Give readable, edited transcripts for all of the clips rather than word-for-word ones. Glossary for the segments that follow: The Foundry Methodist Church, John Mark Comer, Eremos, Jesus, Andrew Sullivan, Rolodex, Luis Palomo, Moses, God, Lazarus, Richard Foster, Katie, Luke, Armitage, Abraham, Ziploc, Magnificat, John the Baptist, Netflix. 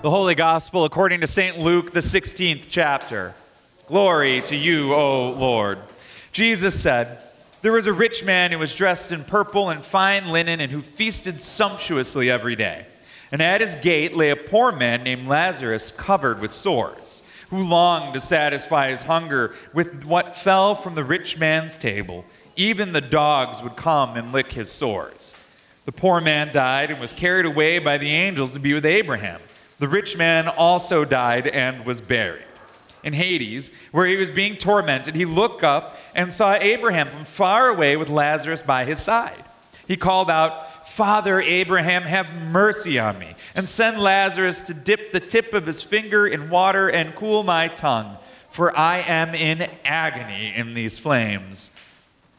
The Holy Gospel according to St. Luke, the 16th chapter. Glory to you, O Lord. Jesus said, "There was a rich man who was dressed in purple and fine linen and who feasted sumptuously every day. And at his gate lay a poor man named Lazarus, covered with sores, who longed to satisfy his hunger with what fell from the rich man's table. Even the dogs would come and lick his sores. The poor man died and was carried away by the angels to be with Abraham. The rich man also died and was buried. In Hades, where he was being tormented, he looked up and saw Abraham from far away with Lazarus by his side. He called out, 'Father Abraham, have mercy on me, and send Lazarus to dip the tip of his finger in water and cool my tongue, for I am in agony in these flames.'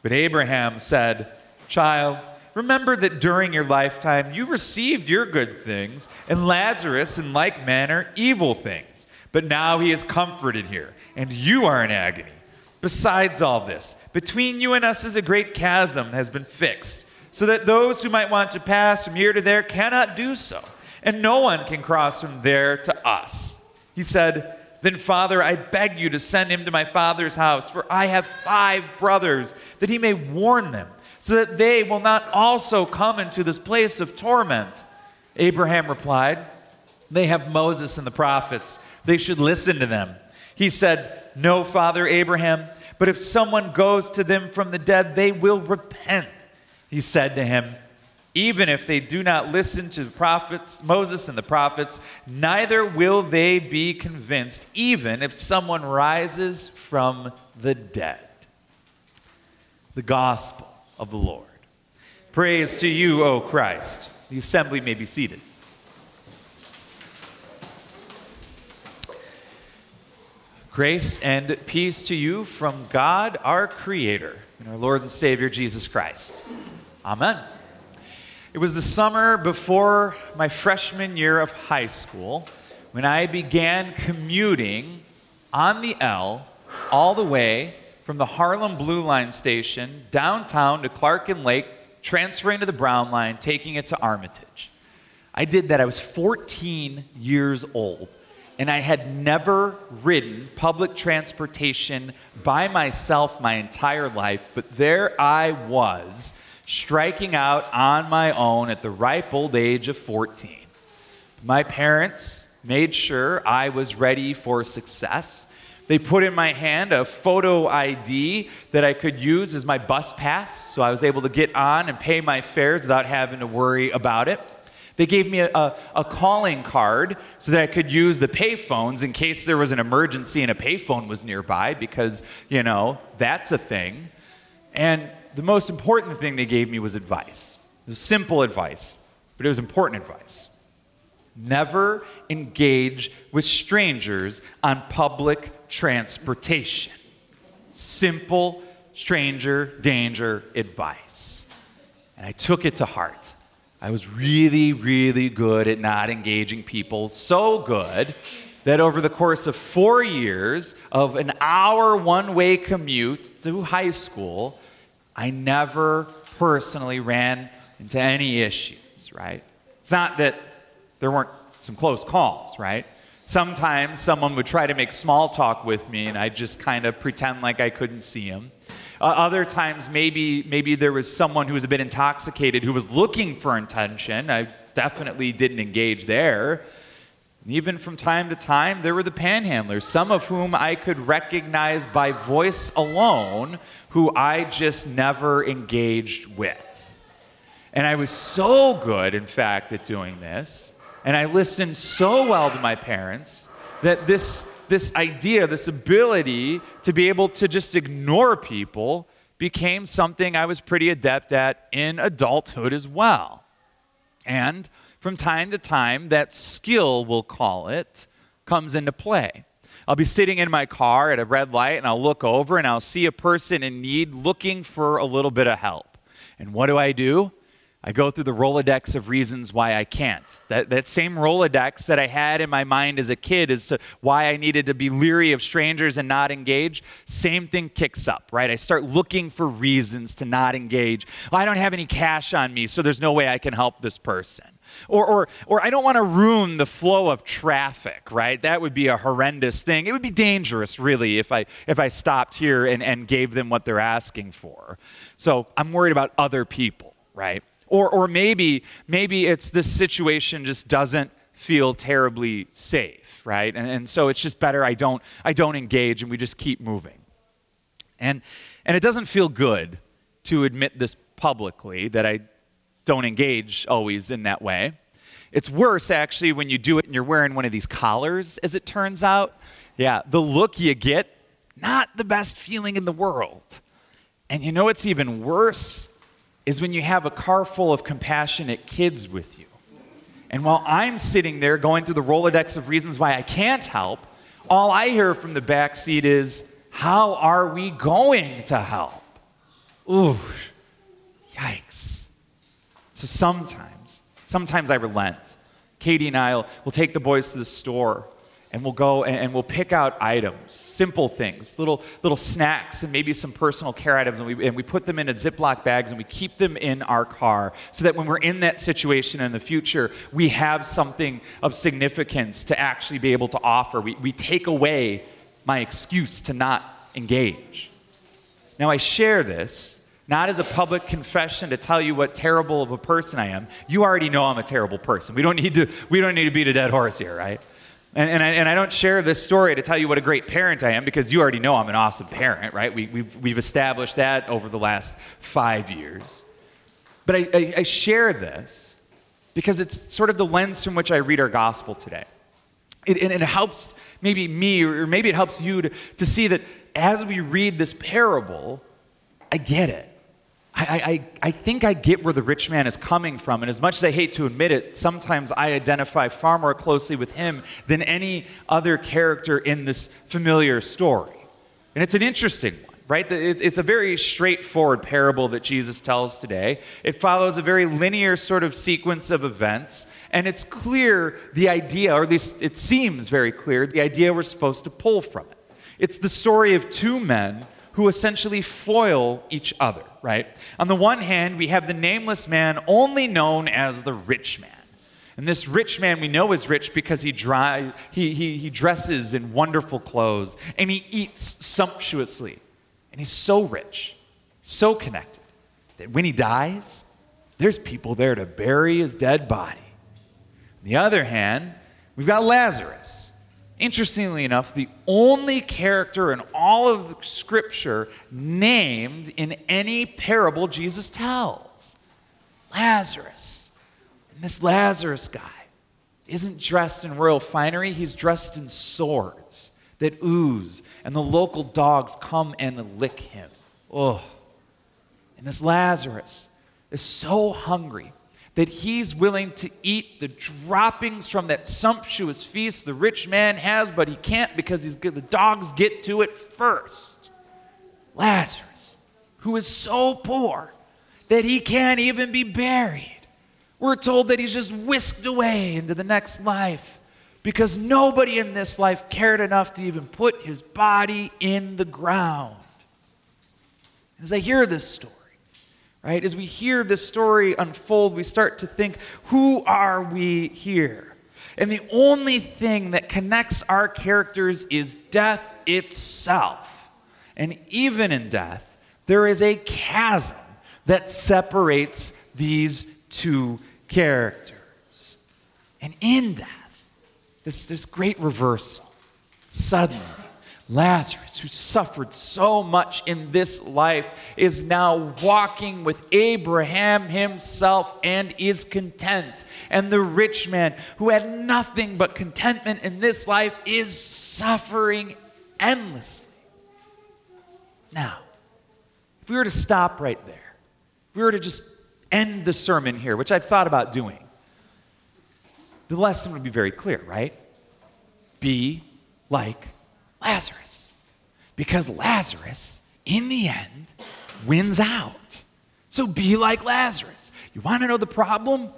But Abraham said, 'Child, remember that during your lifetime you received your good things, and Lazarus in like manner evil things. But now he is comforted here, and you are in agony. Besides all this, between you and us is a great chasm has been fixed, so that those who might want to pass from here to there cannot do so, and no one can cross from there to us.' He said, 'Then, Father, I beg you to send him to my father's house, for I have 5 brothers, that he may warn them, so that they will not also come into this place of torment.' Abraham replied, 'They have Moses and the prophets. They should listen to them.' He said, 'No, Father Abraham, but if someone goes to them from the dead, they will repent.' He said to him, 'Even if they do not listen to the prophets, Moses and the prophets, neither will they be convinced, even if someone rises from the dead.'" The Gospel of the Lord. Praise to you, O Christ. The assembly may be seated. Grace and peace to you from God, our Creator, and our Lord and Savior, Jesus Christ. Amen. It was the summer before my freshman year of high school when I began commuting on the L all the way from the Harlem Blue Line station downtown to Clark and Lake, transferring to the Brown Line, taking it to Armitage. I did that. I was 14 years old, and I had never ridden public transportation by myself my entire life, but there I was, striking out on my own at the ripe old age of 14. My parents made sure I was ready for success. They put in my hand a photo ID that I could use as my bus pass, so I was able to get on and pay my fares without having to worry about it. They gave me a calling card so that I could use the payphones in case there was an emergency and a payphone was nearby, because, you know, that's a thing. And the most important thing they gave me was advice. It was simple advice, but it was important advice. Never engage with strangers on public transportation. Simple stranger danger advice. And I took it to heart. I was really, really good at not engaging people. So good that over the course of 4 years of an hour one-way commute through high school, I never personally ran into any issues, right? It's not that there weren't some close calls, right? Sometimes someone would try to make small talk with me, and I'd just kind of pretend like I couldn't see him. Other times, maybe there was someone who was a bit intoxicated who was looking for attention. I definitely didn't engage there. And even from time to time, there were the panhandlers, some of whom I could recognize by voice alone, who I just never engaged with. And I was so good, in fact, at doing this, and I listened so well to my parents, that this idea, this ability to be able to just ignore people became something I was pretty adept at in adulthood as well. And from time to time, that skill, we'll call it, comes into play. I'll be sitting in my car at a red light, and I'll look over, and I'll see a person in need looking for a little bit of help. And what do I do? I go through the Rolodex of reasons why I can't. That same Rolodex that I had in my mind as a kid as to why I needed to be leery of strangers and not engage, same thing kicks up, right? I start looking for reasons to not engage. Well, I don't have any cash on me, so there's no way I can help this person. Or I don't want to ruin the flow of traffic, right? That would be a horrendous thing. It would be dangerous, really, if I stopped here and gave them what they're asking for. So I'm worried about other people, right? Or maybe it's this situation just doesn't feel terribly safe, right? And so it's just better I don't engage, and we just keep moving. And it doesn't feel good to admit this publicly that I don't engage always in that way. It's worse, actually, when you do it and you're wearing one of these collars, as it turns out. Yeah, the look you get, not the best feeling in the world. And you know what's even worse is when you have a car full of compassionate kids with you. And while I'm sitting there going through the Rolodex of reasons why I can't help, all I hear from the back seat is, how are we going to help? Ooh, yikes. So sometimes I relent. Katie and I will take the boys to the store, and we'll go and we'll pick out items, simple things, little snacks, and maybe some personal care items, and we put them into Ziploc bags, and we keep them in our car so that when we're in that situation in the future, we have something of significance to actually be able to offer. We take away my excuse to not engage. Now, I share this not as a public confession to tell you what terrible of a person I am. You already know I'm a terrible person. We don't need to beat a dead horse here, right? And I don't share this story to tell you what a great parent I am, because you already know I'm an awesome parent, right? We've established that over the last 5 years. But I share this because it's sort of the lens from which I read our gospel today. And it helps maybe me, or maybe it helps you to see that as we read this parable, I get it. I think I get where the rich man is coming from, and as much as I hate to admit it, sometimes I identify far more closely with him than any other character in this familiar story. And it's an interesting one, right? It's a very straightforward parable that Jesus tells today. It follows a very linear sort of sequence of events, and it's clear the idea, or at least it seems very clear, the idea we're supposed to pull from it. It's the story of two men who essentially foil each other, right? On the one hand, we have the nameless man only known as the rich man. And this rich man we know is rich because he dresses in wonderful clothes, and he eats sumptuously. And he's so rich, so connected, that when he dies, there's people there to bury his dead body. On the other hand, we've got Lazarus. Interestingly enough, the only character in all of Scripture named in any parable Jesus tells. Lazarus. And this Lazarus guy isn't dressed in royal finery. He's dressed in sores that ooze, and the local dogs come and lick him. Oh. And this Lazarus is so hungry that he's willing to eat the droppings from that sumptuous feast the rich man has, but he can't because the dogs get to it first. Lazarus, who is so poor that he can't even be buried. We're told that he's just whisked away into the next life because nobody in this life cared enough to even put his body in the ground. As I hear this story, right? As we hear this story unfold, we start to think, who are we here? And the only thing that connects our characters is death itself. And even in death, there is a chasm that separates these two characters. And in death, this great reversal. Suddenly, Lazarus, who suffered so much in this life, is now walking with Abraham himself and is content. And the rich man, who had nothing but contentment in this life, is suffering endlessly. Now, if we were to stop right there, if we were to just end the sermon here, which I've thought about doing, the lesson would be very clear, right? Be like Lazarus, because Lazarus, in the end, wins out. So be like Lazarus. You want to know the problem?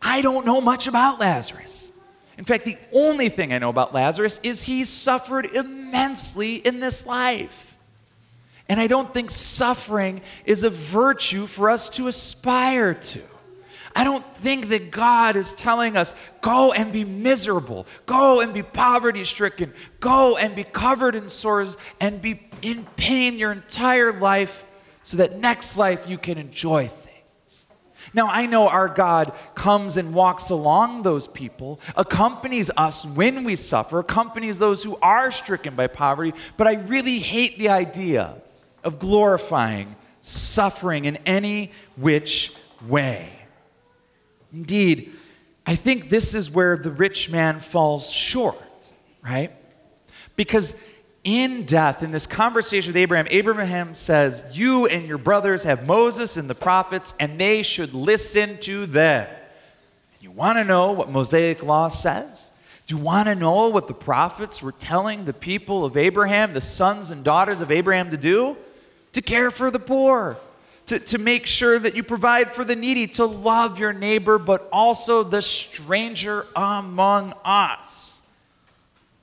I don't know much about Lazarus. In fact, the only thing I know about Lazarus is he suffered immensely in this life. And I don't think suffering is a virtue for us to aspire to. I don't think that God is telling us, go and be miserable, go and be poverty-stricken, go and be covered in sores and be in pain your entire life so that next life you can enjoy things. Now, I know our God comes and walks along those people, accompanies us when we suffer, accompanies those who are stricken by poverty, but I really hate the idea of glorifying suffering in any which way. Indeed, I think this is where the rich man falls short, right? Because in death, in this conversation with Abraham, Abraham says, you and your brothers have Moses and the prophets, and they should listen to them. You want to know what Mosaic law says? Do you want to know what the prophets were telling the people of Abraham, the sons and daughters of Abraham to do? To care for the poor. To make sure that you provide for the needy, to love your neighbor, but also the stranger among us.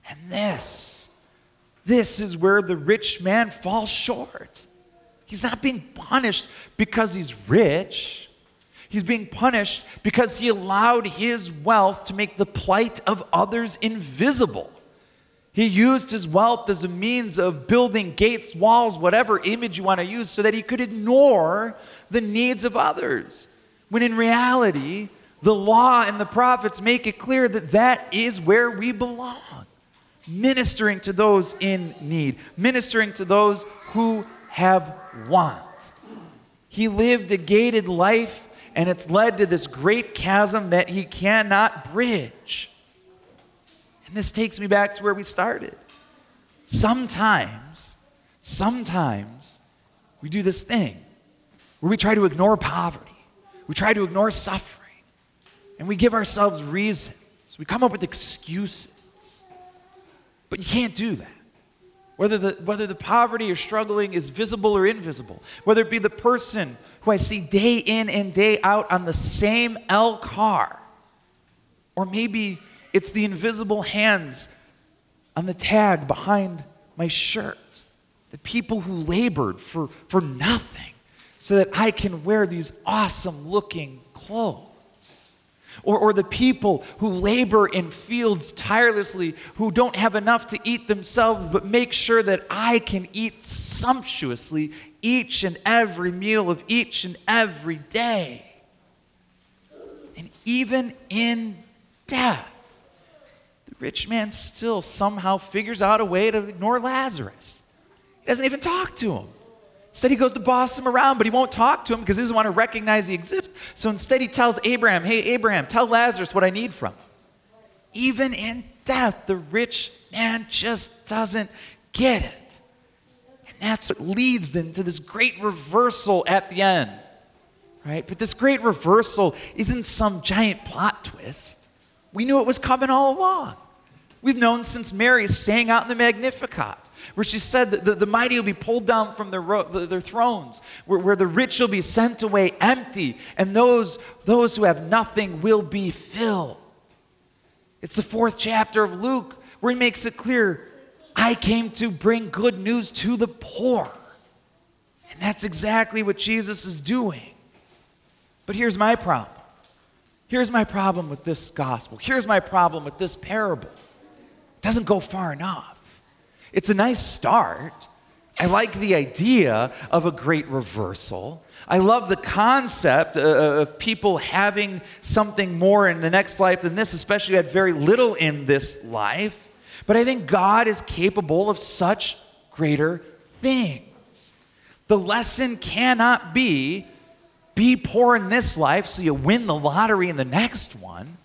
And this is where the rich man falls short. He's not being punished because he's rich. He's being punished because he allowed his wealth to make the plight of others invisible. He used his wealth as a means of building gates, walls, whatever image you want to use, so that he could ignore the needs of others. When in reality, the law and the prophets make it clear that that is where we belong. Ministering to those in need. Ministering to those who have want. He lived a gated life, and it's led to this great chasm that he cannot bridge. And this takes me back to where we started. Sometimes we do this thing where we try to ignore poverty. We try to ignore suffering. And we give ourselves reasons. We come up with excuses. But you can't do that. Whether the poverty or struggling is visible or invisible, whether it be the person who I see day in and day out on the same L car, or maybe it's the invisible hands on the tag behind my shirt. The people who labored for nothing so that I can wear these awesome-looking clothes. Or the people who labor in fields tirelessly, who don't have enough to eat themselves, but make sure that I can eat sumptuously each and every meal of each and every day. And even in death, rich man still somehow figures out a way to ignore Lazarus. He doesn't even talk to him. Instead, he goes to boss him around, but he won't talk to him because he doesn't want to recognize he exists. So instead, he tells Abraham, hey, Abraham, tell Lazarus what I need from him. Even in death, the rich man just doesn't get it. And that's what leads them to this great reversal at the end, right? But this great reversal isn't some giant plot twist. We knew it was coming all along. We've known since Mary sang out in the Magnificat, where she said that the mighty will be pulled down from their thrones, where the rich will be sent away empty, and those who have nothing will be filled. It's the 4th chapter of Luke where he makes it clear, I came to bring good news to the poor. And that's exactly what Jesus is doing. But here's my problem. Here's my problem with this gospel. Here's my problem with this parable. Doesn't go far enough. It's a nice start. I like the idea of a great reversal. I love the concept of people having something more in the next life than this, especially had very little in this life. But I think God is capable of such greater things. The lesson cannot be poor in this life so you win the lottery in the next one,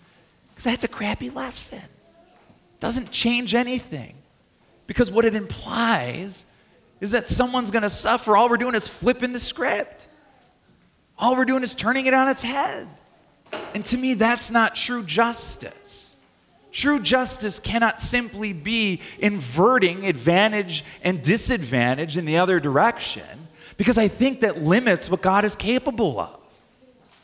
because that's a crappy lesson. Doesn't change anything, because what it implies is that someone's going to suffer. All we're doing is flipping the script. All we're doing is turning it on its head. And to me, that's not true justice. True justice cannot simply be inverting advantage and disadvantage in the other direction. because I think that limits what God is capable of.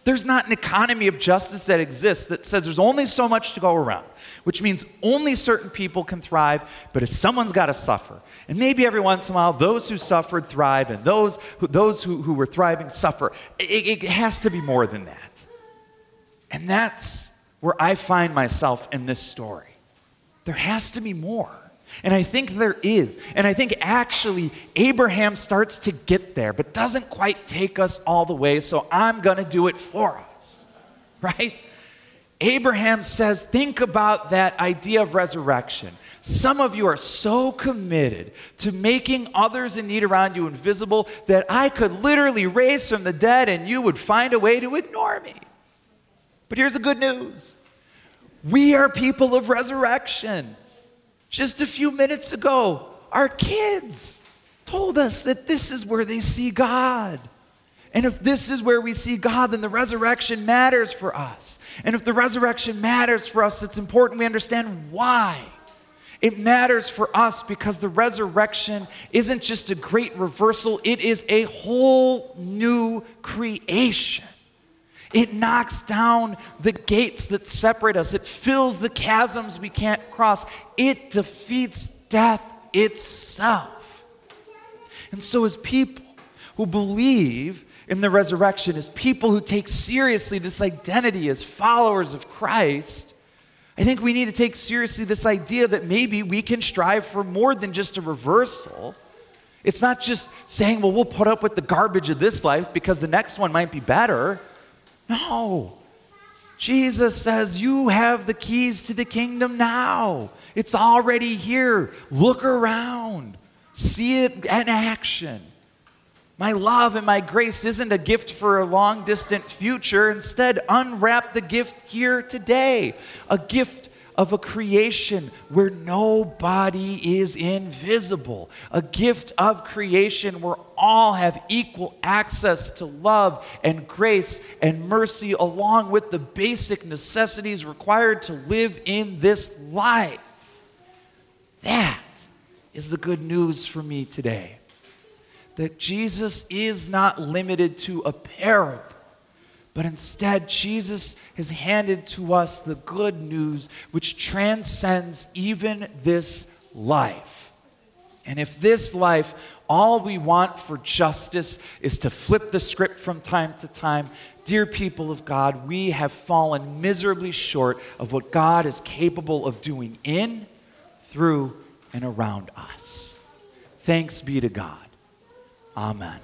There's not an economy of justice that exists that says there's only so much to go around, which means only certain people can thrive, but if someone's got to suffer. And maybe every once in a while, those who suffered thrive, and those who were thriving suffer. It has to be more than that. And that's where I find myself in this story. There has to be more. And I think there is. And I think actually Abraham starts to get there, but doesn't quite take us all the way, so I'm going to do it for us, right? Abraham says, think about that idea of resurrection. Some of you are so committed to making others in need around you invisible that I could literally raise from the dead and you would find a way to ignore me. But here's the good news. We are people of resurrection. Just a few minutes ago, our kids told us that this is where they see God. And if this is where we see God, then the resurrection matters for us. And if the resurrection matters for us, it's important we understand why. It matters for us because the resurrection isn't just a great reversal, it is a whole new creation. It knocks down the gates that separate us. It fills the chasms we can't cross. It defeats death itself. And so as people who believe in the resurrection, as people who take seriously this identity as followers of Christ, I think we need to take seriously this idea that maybe we can strive for more than just a reversal. It's not just saying, well, we'll put up with the garbage of this life because the next one might be better. No. Jesus says, you have the keys to the kingdom now. It's already here. Look around. See it in action. My love and my grace isn't a gift for a long distant future. Instead, unwrap the gift here today. A gift of a creation where nobody is invisible. A gift of creation where all have equal access to love and grace and mercy, along with the basic necessities required to live in this life. That is the good news for me today. That Jesus is not limited to a parable. But instead, Jesus has handed to us the good news which transcends even this life. And if this life, all we want for justice is to flip the script from time to time, dear people of God, we have fallen miserably short of what God is capable of doing in, through, and around us. Thanks be to God. Amen.